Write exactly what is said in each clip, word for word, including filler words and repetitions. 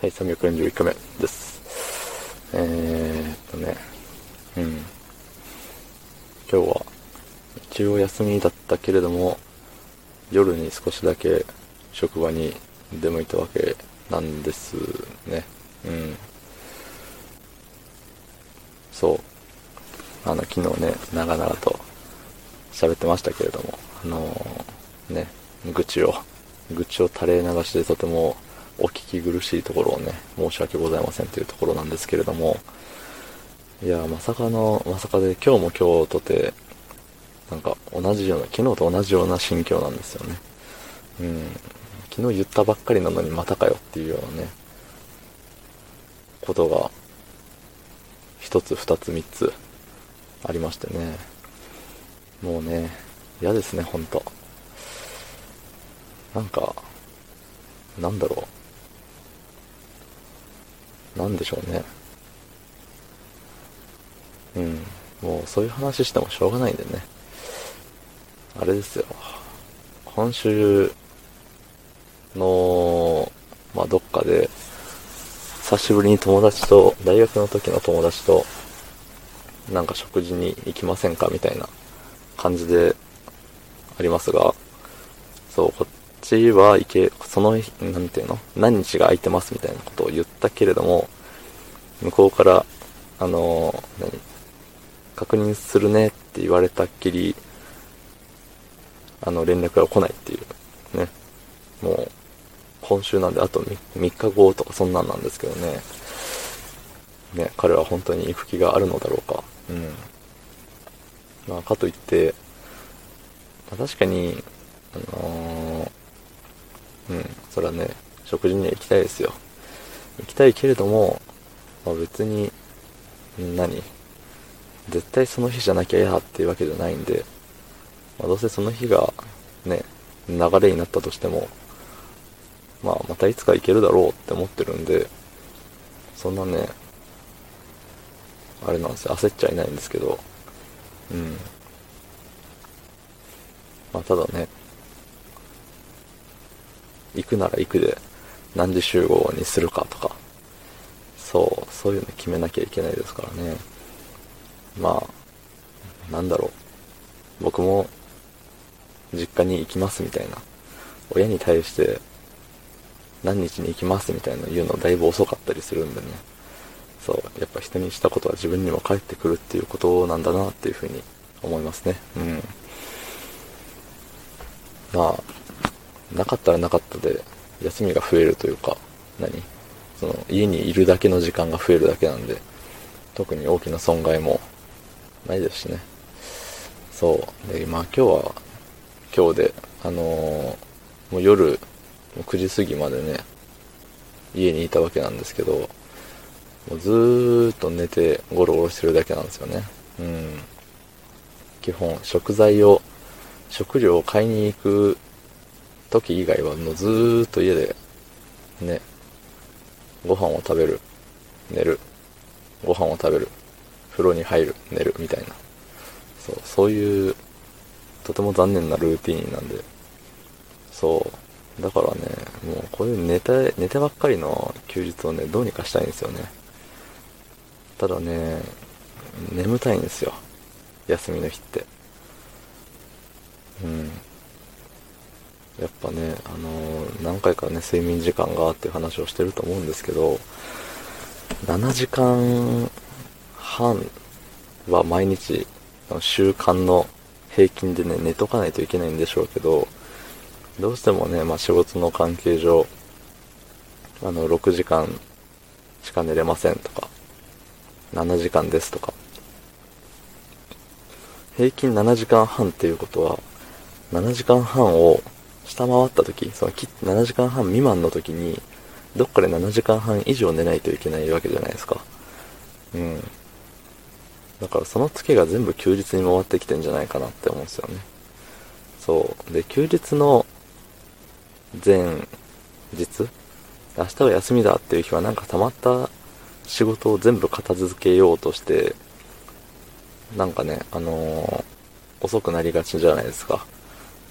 はい、さんびゃくよんじゅういっかいめです。えーっとね、うん。今日は一応休みだったけれども、夜に少しだけ職場に出向いたわけなんですね。うん。そう。あの、昨日ね、長々と喋ってましたけれども、あのー、ね、愚痴を、愚痴を垂れ流してとてもお聞き苦しいところをね、申し訳ございませんというところなんですけれども、いや、まさかの、まさかで、今日も今日とて、なんか同じような、昨日と同じような心境なんですよね。うん、昨日言ったばっかりなのにまたかよっていうようなね、ことが、一つ、二つ、三つ、ありましてね。もうね、嫌ですね、ほんと。なんか、なんだろう。なんでしょうね。うん。もうそういう話してもしょうがないんでね。あれですよ。今週の、まあ、どっかで、久しぶりに友達と、大学の時の友達と、なんか食事に行きませんかみたいな感じでありますが、そう、こっちは行け、その、なんていうの、何日が空いてますみたいなことを言ったけれども、向こうから、あのー、何、確認するねって言われたっきり、あの、連絡が来ないっていう、ね。もう、今週なんで、あとみっかごとかそんなんなんですけどね。ね、彼は本当に行く気があるのだろうか。うん。まあ、かといって、まあ、確かに、あのー、うん、それはね、食事には行きたいですよ。行きたいけれども、まあ、別に、何?絶対その日じゃなきゃ嫌っていうわけじゃないんで、まあ、どうせその日が、ね、流れになったとしても、まあ、またいつか行けるだろうって思ってるんで、そんなね、あれなんですよ、焦っちゃいないんですけど、うん。まあ、ただね、行くなら行くで、何時集合にするかとか、そう、そういうの決めなきゃいけないですからね。まあ、なんだろう。僕も、実家に行きますみたいな。親に対して、何日に行きますみたいな言うのだいぶ遅かったりするんでね。そう、やっぱ人にしたことは自分にも返ってくるっていうことなんだなっていうふうに思いますね。うん。まあ、なかったらなかったで、休みが増えるというか、何?その、家にいるだけの時間が増えるだけなんで、特に大きな損害もないですしね。そう。で、まあ今日は、今日で、あのー、もう夜、くじ過ぎまでね、家にいたわけなんですけど、もうずーっと寝てゴロゴロしてるだけなんですよね。うん。基本、食材を、食料を買いに行く時以外は、もうずーっと家で、ね、ご飯を食べる、寝る、ご飯を食べる、風呂に入る、寝る、みたいな。そう、そういう、とても残念なルーティーンなんで、そう、だからね、もうこういう寝て、寝てばっかりの休日をね、どうにかしたいんですよね。ただね、眠たいんですよ。休みの日って。うん。やっぱね、あのー、何回かね、睡眠時間がっていう話をしてると思うんですけど、ななじかんはんは毎日、週間の平均でね、寝とかないといけないんでしょうけど、どうしてもね、まあ仕事の関係上、あの、ろくじかんしか寝れませんとか、ななじかんですとか。平均ななじかんはんっていうことは、ななじかんはんを下回ったとき、そのななじかんはん未満のときに、どっかでななじかんはん以上寝ないといけないわけじゃないですか。うん。だからそのツケが全部休日に回ってきてんじゃないかなって思うんですよね。そう。で、休日の、前日、明日は休みだっていう日はなんか溜まった仕事を全部片付けようとして、なんかね、あのー、遅くなりがちじゃないですか。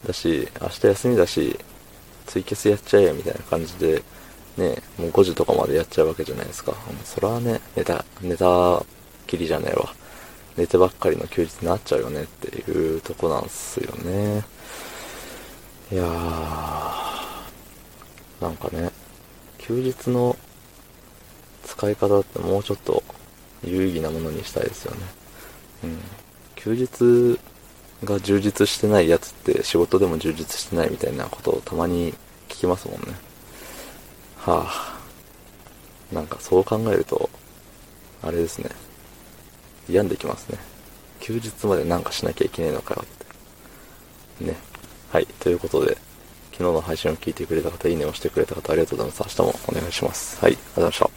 だし、明日休みだし、ツイキャスやっちゃえみたいな感じでね、もうごじとかまでやっちゃうわけじゃないですか。そらね、寝た、寝たきりじゃねえわ。寝てばっかりの休日になっちゃうよねっていうとこなんですよね。いやー、なんかね、休日の使い方ってもうちょっと有意義なものにしたいですよね。うん。休日が充実してないやつって仕事でも充実してないみたいなことをたまに聞きますもんね。はぁ、なんかそう考えると、あれですね。病んできますね。休日までなんかしなきゃいけないのかよって。ね。はい、ということで、昨日の配信を聞いてくれた方、いいねをしてくれた方、ありがとうございます。明日もお願いします。はい、ありがとうございました。